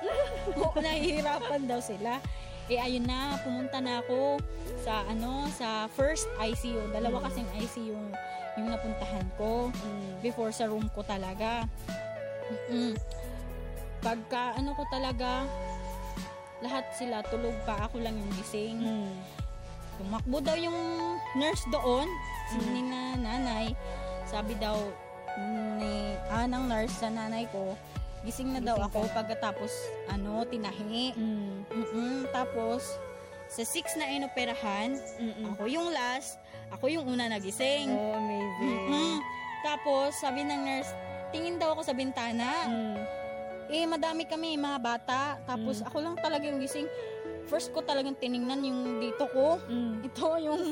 Nahihirapan daw sila. Eh, ayun na, pumunta na ako sa, ano, sa first I C U. Dalawa mm. kasing I C U yung, yung napuntahan ko mm. before sa room ko talaga. Mm-mm. Pagka, ano ko talaga, lahat sila tulog pa. Ako lang yung gising. Mm. Tumakbo daw yung nurse doon, si mm. nina nanay. Sabi daw ni anang nurse sa nanay ko, Gising na Gising daw ako ka. Pagkatapos, ano, tinahi. Mm. Tapos, sa six na inoperahan, Mm-mm. ako yung last, ako yung una nagising. Oh, amazing. Mm-mm. Tapos, sabi ng nurse, tingin daw ako sa bintana. Mm. Eh, madami kami, mga bata. Tapos, mm. ako lang talaga yung gising. First ko talagang tiningnan yung dito ko. Mm. Ito, yung,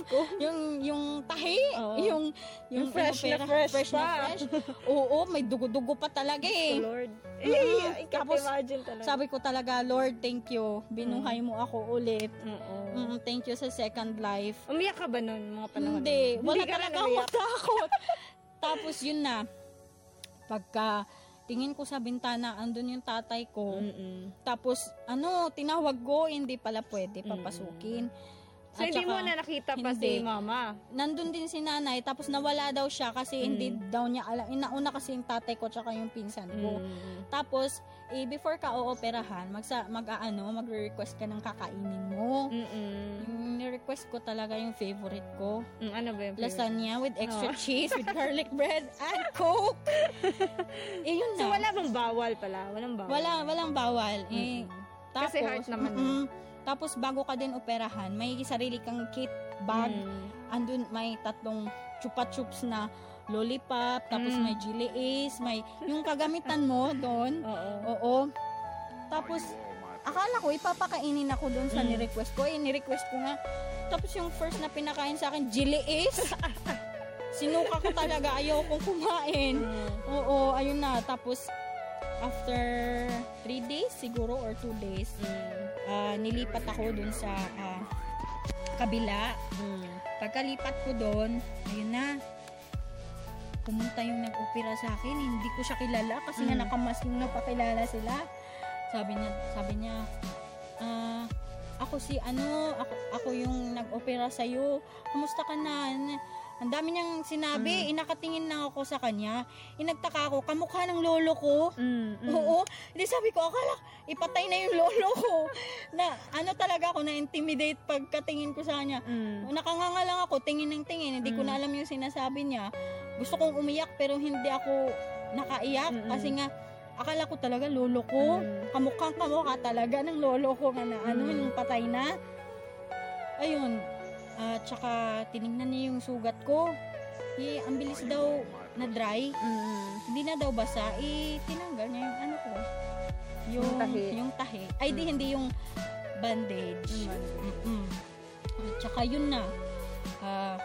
yung, yung tahi. Oh. Yung, yung, yung fresh na fresh. Fresh na fresh. Oo, may dugo-dugo pa talaga eh. Oh, Lord. Eh, I can't imagine talaga. Sabi ko talaga, Lord, thank you. Binuhay mm. mo ako ulit. Mm, thank you sa second life. Umiyak ka ba nun mga panahon? Hindi. Wala talaga akong matakot. Tapos yun na. Pagka tingin ko sa bintana, andun yung tatay ko. Mm-mm. Tapos, ano, tinawag ko, hindi pala pwede papasukin. Mm-mm. So, at hindi saka, mo na nakita pa hindi. Si mama? Nandun din si nanay, tapos nawala daw siya kasi mm. hindi daw niya alam. Inauna kasi yung tatay ko tsaka yung pinsan ko. Mm. Tapos, eh, before ka o-operahan, magsa, mag-ano, mag-request ka ng kakainin mo. Mm-mm. Yung request ko talaga yung favorite ko. Mm, ano ba yung favorite? Lasagna with extra oh. cheese, with garlic bread, and Coke. Eh, yun na. So, wala bang bawal pala? Walang bawal? Wala, walang bawal. Mm-hmm. Eh, tapos, kasi heart naman. Mm-hmm. Tapos, bago ka din operahan, may sarili kang kit bag. Mm. Andun, may tatlong chupa-chups na lollipop, tapos mm. may jelly ace, may yung kagamitan mo doon. Oo. Oo. Tapos, akala ko, ipapakainin ako doon sa mm. ni-request ko. Eh, ni-request ko nga. Tapos, yung first na pinakain sa akin, jelly ace. Sinuka ko talaga. Ayaw kong kumain. Mm. Oo, ayun na. Tapos, after three days, siguro, or two days, mm. uh, nilipat ako dun sa uh, kabila. Pagkalipat ko dun, ayun na, pumunta yung nag-opera sa akin. Hindi ko siya kilala kasi mm. nga nakamasking napakilala sila. Sabi niya, sabi niya, ah, ako si ano, ako, ako yung nag-opera sa'yo. Kamusta ka na? Ang dami niyang sinabi, mm. inakatingin na ako sa kanya. Inagtaka ako, kamukha ng lolo ko. Mm, mm. Oo. Hindi, sabi ko, akala, ipatay na yung lolo ko. Na, ano talaga ako, na-intimidate pagkatingin ko sa kanya. Mm. Nakanganga lang ako, tingin ng tingin. Hindi mm. ko na alam yung sinasabi niya. Gusto kong umiyak, pero hindi ako nakaiyak. Mm-mm. Kasi nga, akala ko talaga lolo ko. Mm. Kamukhang-kamukha talaga ng lolo ko nga na ano, mm. yung patay na. Ayun. At uh, saka tinignan niya yung sugat ko. Eh, ang bilis daw na dry. Mm. Hindi na daw basa. Eh, tinanggal niya yung ano ko. Yung, yung tahi. Yung tahi. Ay, mm. di, hindi yung bandage. Mm. At saka yun na. Ah, uh,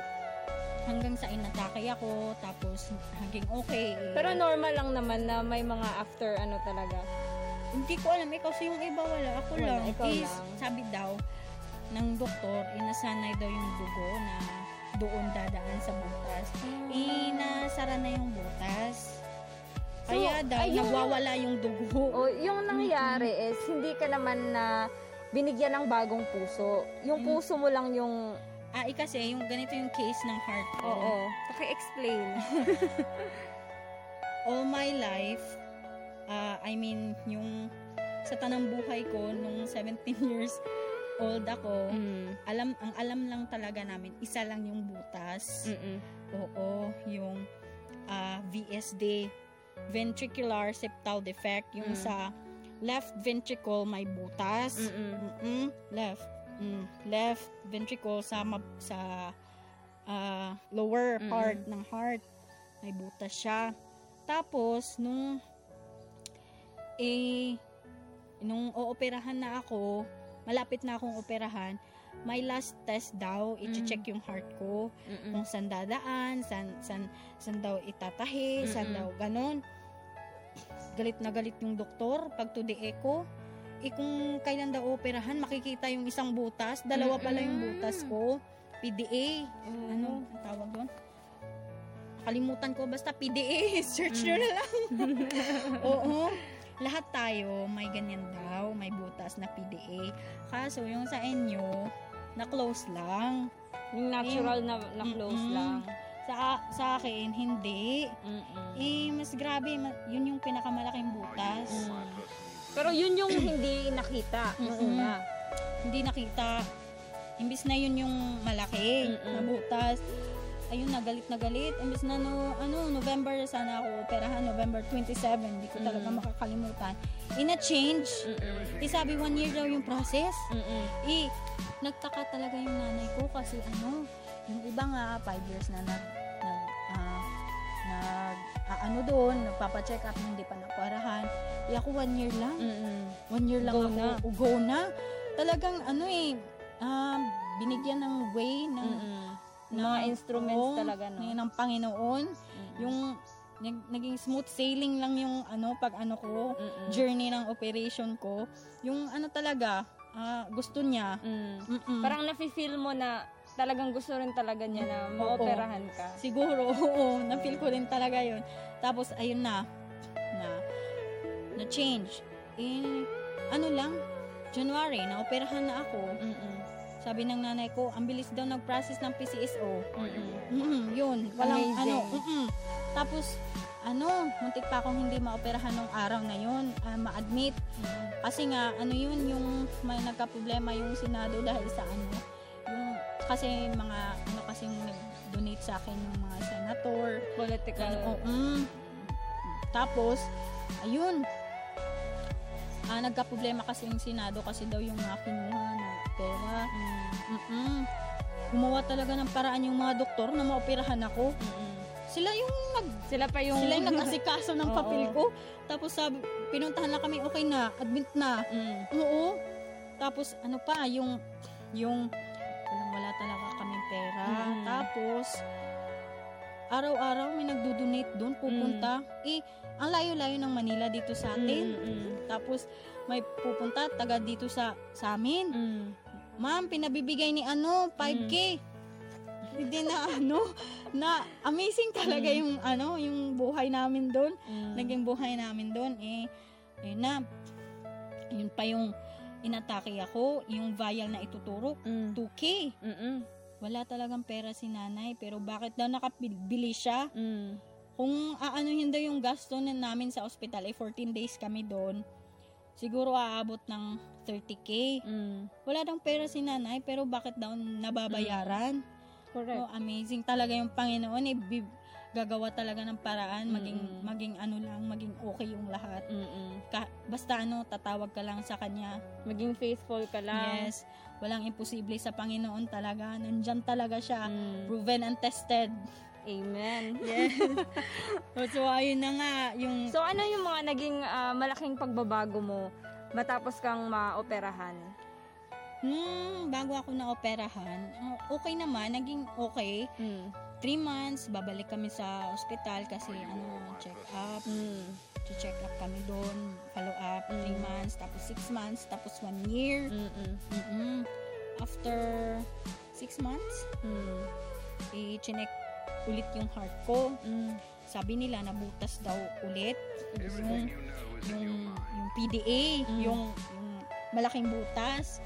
hanggang sa inatake ako, tapos hanggang okay. Eh. Pero normal lang naman na may mga after ano talaga. Hindi ko alam eh, kasi yung iba wala. Ako wala, lang. Is, lang. Sabi daw, ng doktor, inasanay daw yung dugo na doon dadaan sa butas. Inasara na yung butas. So, kaya daw, ay, yung, nagwawala yung dugo. Oh, yung nangyari mm-hmm. is, hindi ka naman na binigyan ng bagong puso. Yung mm-hmm. puso mo lang yung... Ah, kasi yung ganito yung case ng heart ko. Oo. Paki-explain. All my life, uh, I mean, yung sa tanang buhay ko, nung seventeen years old ako, mm. alam ang alam lang talaga namin, isa lang yung butas. Mm-mm. Oo, yung uh, V S D, ventricular septal defect, yung mm. sa left ventricle may butas. Mm-mm. Mm-mm. Left. Mm. Left ventricle sa mab- sa uh, lower Mm-mm. part ng heart may butas siya. Tapos nung eh nung ooperahan na ako, malapit na akong operahan, my last test daw, i-check yung heart ko, Mm-mm. kung saan dadaan, saan, saan, saan daw itatahi, Mm-mm. saan daw, ganon. Galit na galit yung doktor, pag to the echo, eh kung kailan daw operahan, makikita yung isang butas, dalawa pala yung butas ko, P D A, mm. ano, ang tawag doon? Kalimutan ko, basta P D A, search nyo na lang. Oo. Lahat tayo, may ganyan daw, may butas na P D A. Kaso, yung sa inyo, na-close lang. Yung natural eh, na, na-close mm-mm. lang. Sa, sa akin, hindi. Mm-mm. Eh, mas grabe, yun yung pinakamalaking butas. Mm. Pero yun yung hindi nakita. Mm-mm. Mm-mm. Hindi nakita. Imbis na yun yung malaki na butas. Ayun, nagalit na galit. Imbis na no, ano, November sana ako operahan, November twenty-seven, hindi ko talaga mm. makakalimutan. Ina-change. Eh, sabi one year daw yung process. Eh, nagtaka talaga yung nanay ko kasi ano, yung iba nga, five years na nag, nag, uh, nag uh, ano doon, nagpapacheck up, hindi pa naparahan. Eh, ako one year lang. Mm-mm. One year lang go ako. Na. Oh, go na. Talagang ano eh, uh, binigyan ng way ng... Mm-mm. na mga instruments oh, talaga no ng Panginoon. Mm-hmm. Yung naging smooth sailing lang yung ano pag ano ko mm-hmm. journey ng operation ko. Yung ano talaga uh, gusto niya. Mm. Parang nafi-feel mo na talagang gusto rin talaga niya na maoperahan ka. Siguro oo, na-feel ko rin talaga yun. Tapos ayun na na na change. Eh ano lang January naoperahan na ako. Mm-mm. Sabi ng nanay ko, ang bilis daw nag-process ng P C S O. Mm-mm, yun. Walang amazing. Ano. Mm-mm. Tapos, ano, muntik pa akong hindi maoperahan nung araw na yun. Uh, ma-admit. Mm-hmm. Kasi nga, ano yun, yung may nagka-problema yung Senado dahil sa ano. Yung, kasi mga, ano kasing nag-donate sa akin yung mga senator. Political. Ano, mm-hmm. Tapos, ayun. Uh, nagka-problema kasi yung Senado kasi daw yung mga kinuha na pera. Mm. Gumawa talaga ng paraan yung mga doktor na maoperahan ako. Mm-mm. Sila yung nag sila pa yung sila yung nag-asikaso ng papel ko. Tapos sabi, pinuntahan na kami, okay na, admit na. Mm. Oo. Tapos ano pa yung yung wala talaga kaming pera. Mm. Tapos araw-araw may nagdo-donate doon, pupunta. Mm. Eh, ang layo-layo ng Manila dito sa atin. Mm-hmm. Tapos, may pupunta taga dito sa, sa amin. Mm. Ma'am, pinabibigay ni ano, five K. Mm. Hindi na ano, na amazing talaga mm. yung ano, yung buhay namin doon. Mm. Naging buhay namin doon. Eh, ayun na. Yun pa yung inatake ako, yung vial na ituturo, mm. two K. Mm-mm. Wala talagang pera si nanay, pero bakit daw nakabili siya? Mm. Kung aanuhin daw yung gasto na namin sa ospital, eh fourteen days kami doon, siguro aabot ng thirty K. Mm. Wala daw pera si nanay, pero bakit daw nababayaran? Mm. Correct. So, amazing talaga yung Panginoon, eh, gagawa talaga ng paraan, maging mm. maging ano lang, maging okay yung lahat. Ka- basta ano, tatawag ka lang sa Kanya. Maging faithful ka lang. Yes. Walang imposible sa Panginoon talaga. Nandyan talaga siya. Mm. Proven and tested. Amen. Yes. So, ayun na nga. Yung... So, ano yung mga naging uh, malaking pagbabago mo matapos kang maoperahan? Hmm, bago ako naoperahan, okay naman, naging okay. Mm. Three months, babalik kami sa ospital kasi ano, check up. Mm. Check up kami doon, follow up, mm. three months, tapos six months, tapos one year. Mm-mm. Mm-mm. After six months, mm. i-check ulit yung heart ko. Mm. Sabi nila, nabutas daw ulit. Yung, yung, yung P D A, mm. yung, yung malaking butas.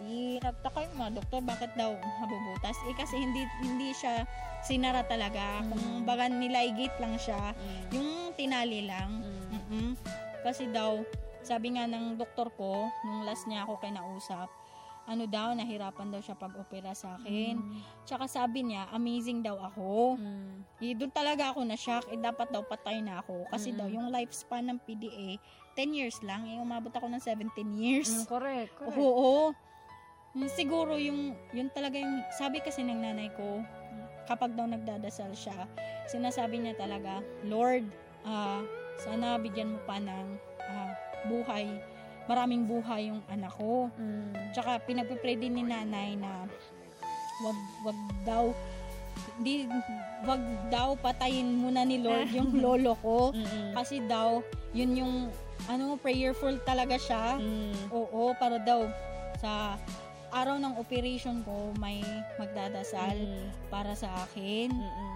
Eh, nagtaka yung mga doktor, bakit daw nabubutas? Eh, kasi hindi hindi siya sinara talaga. Mm. Kung baga nilaigit lang siya, mm. yung tinali lang. Mm. Kasi daw, sabi nga ng doktor ko, nung last niya ako kinausap, ano daw, nahirapan daw siya pag-opera sa akin. Mm. Tsaka sabi niya, amazing daw ako. Mm. Eh, doon talaga ako na-shock. Eh, dapat daw patay na ako. Kasi mm. daw, yung lifespan ng P D A, ten years lang. Eh, umabot ako ng seventeen years. Mm, correct, correct. Oo, oo. Siguro yung yun talaga yung sabi kasi ng nanay ko, kapag daw nagdadasal siya, sinasabi niya talaga, Lord, uh, sana bigyan mo pa ng uh, buhay, maraming buhay yung anak ko. Mm. Tsaka pinagpe-pray din ni nanay na wag wag daw di wag daw patayin muna ni Lord yung lolo ko. Mm-mm. Kasi daw yun yung ano, prayerful talaga siya. Mm. Oo, para daw sa araw ng operation ko may magdadasal mm. para sa akin. Mm-mm.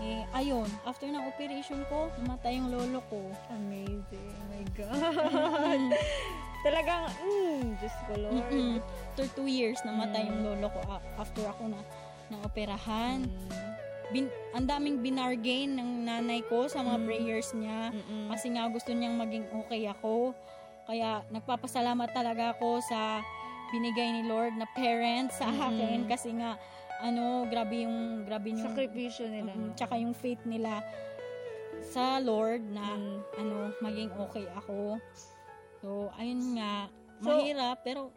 Eh, ayun, after ng operation ko, namatay yung lolo ko. Amazing. Oh my God. Talagang, mm, Diyos ko Lord. Mm-mm. After two years, namatay mm. yung lolo ko after ako na naoperahan. Mm. Bin, ang daming binargain ng nanay ko sa mga mm. prayers niya. Mm-mm. Kasi nga gusto niyang maging okay ako. Kaya nagpapasalamat talaga ako sa binigay ni Lord na parents sa akin, mm. kasi nga ano, grabe yung grabe yung sakripisyo nila, um, tsaka yung faith nila sa Lord na mm. ano, maging okay ako. So ayun nga, so, mahirap pero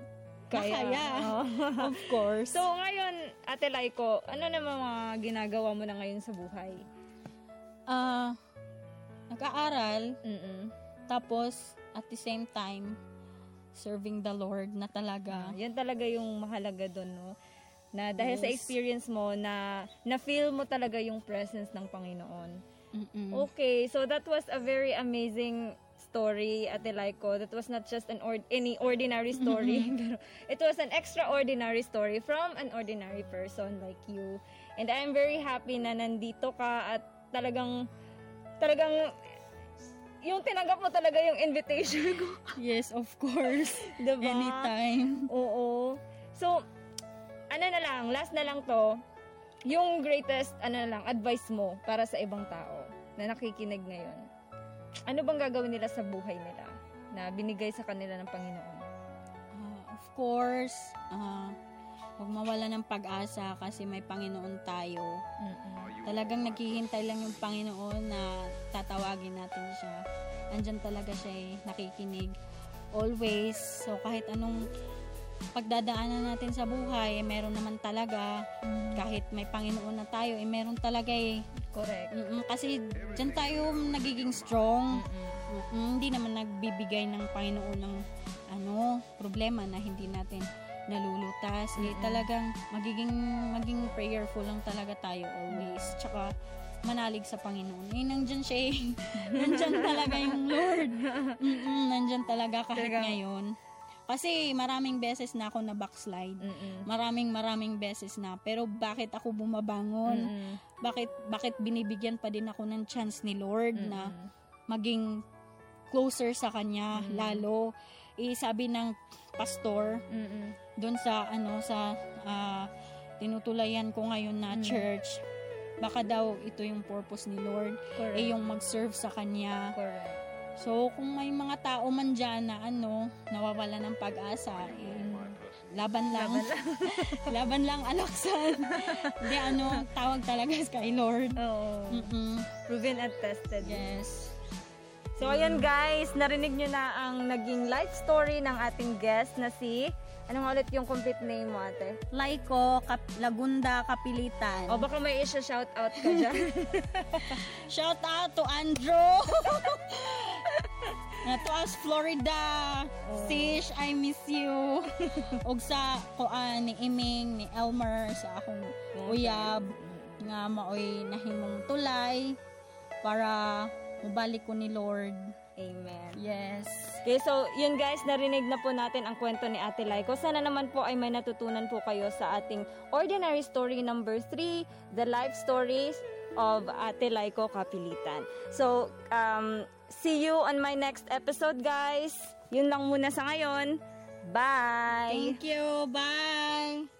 kaya, kaya. Oh. Of course. So ngayon, Ate Laiko, ano naman mga ginagawa mo na ngayon sa buhay? Ah, uh, nag-aaral, mm-mm. tapos at the same time serving the Lord na talaga. Ah, yan talaga yung mahalaga doon, no? Na dahil yes. sa experience mo, na na-feel mo talaga yung presence ng Panginoon. Mm-mm. Okay, so that was a very amazing story, Ate Laiko. That was not just an or- any ordinary story, pero it was an extraordinary story from an ordinary person like you. And I'm very happy na nandito ka at talagang talagang yung tinanggap mo talaga yung invitation ko. Yes, of course. Diba? Anytime. Oo. So, ano na lang, last na lang to, yung greatest, ano na lang, advice mo para sa ibang tao na nakikinig ngayon. Ano bang gagawin nila sa buhay nila na binigay sa kanila ng Panginoon? Uh, of course, uh, huwag mawala ng pag-asa kasi may Panginoon tayo. Mm-mm. Talagang naghihintay lang yung Panginoon na tatawagin natin siya. Andyan talaga siya eh, nakikinig always. So kahit anong pagdadaanan natin sa buhay, eh, meron naman talaga. Mm. Kahit may Panginoon na tayo, eh, meron talaga eh. Correct. Mm-mm, kasi dyan tayo nagiging strong. Mm-mm. Mm-mm, hindi naman nagbibigay ng Panginoon ng ano, problema na hindi natin nalulutas. ligtas, mm-hmm. eh talagang magiging maging prayerful lang talaga tayo always. Tsaka manalig sa Panginoon. Eh, nandyan siya eh. Nandyan talaga yung Lord. Mm-mm, nandyan talaga kahit talaga. Ngayon. Kasi maraming beses na ako na backslide. Mm-mm. Maraming maraming beses na. Pero bakit ako bumabangon? Mm-mm. Bakit bakit binibigyan pa din ako ng chance ni Lord Mm-mm. na maging closer sa Kanya, Mm-mm. lalo. Eh, sabi ng pastor Mm-mm. dun sa, ano, sa uh, tinutulayan ko ngayon na Mm-mm. church, baka daw ito yung purpose ni Lord, correct. Eh yung mag-serve sa Kanya. Correct. So, kung may mga tao man dyan na ano, nawawala ng pag-asa, eh, laban lang. Laban lang, laban lang alaksan. Hindi, ano, tawag talaga kay Lord. Oo. Mm-mm. Proven and tested. Yes. So, ayan guys, narinig nyo na ang naging life story ng ating guest na si... Ano nga ulit yung complete name mo, ate? Laiko Cap- Lagunda Capilitan. O, oh, baka may isa shoutout ka dyan. Shoutout to Andrew! Na to us, Florida! Oh. Sish, I miss you! Og sa koan ni Iming, ni Elmer, sa akong uyab, okay. nga maoy nahimong tulay para mabalik ko ni Lord. Amen. Yes. Okay, so yun guys, narinig na po natin ang kwento ni Ate Laiko. Sana naman po ay may natutunan po kayo sa ating Ordinary Story number three, The Life Stories of Ate Laiko Capilitan. So, um, see you on my next episode guys. Yun lang muna sa ngayon. Bye! Thank you! Bye!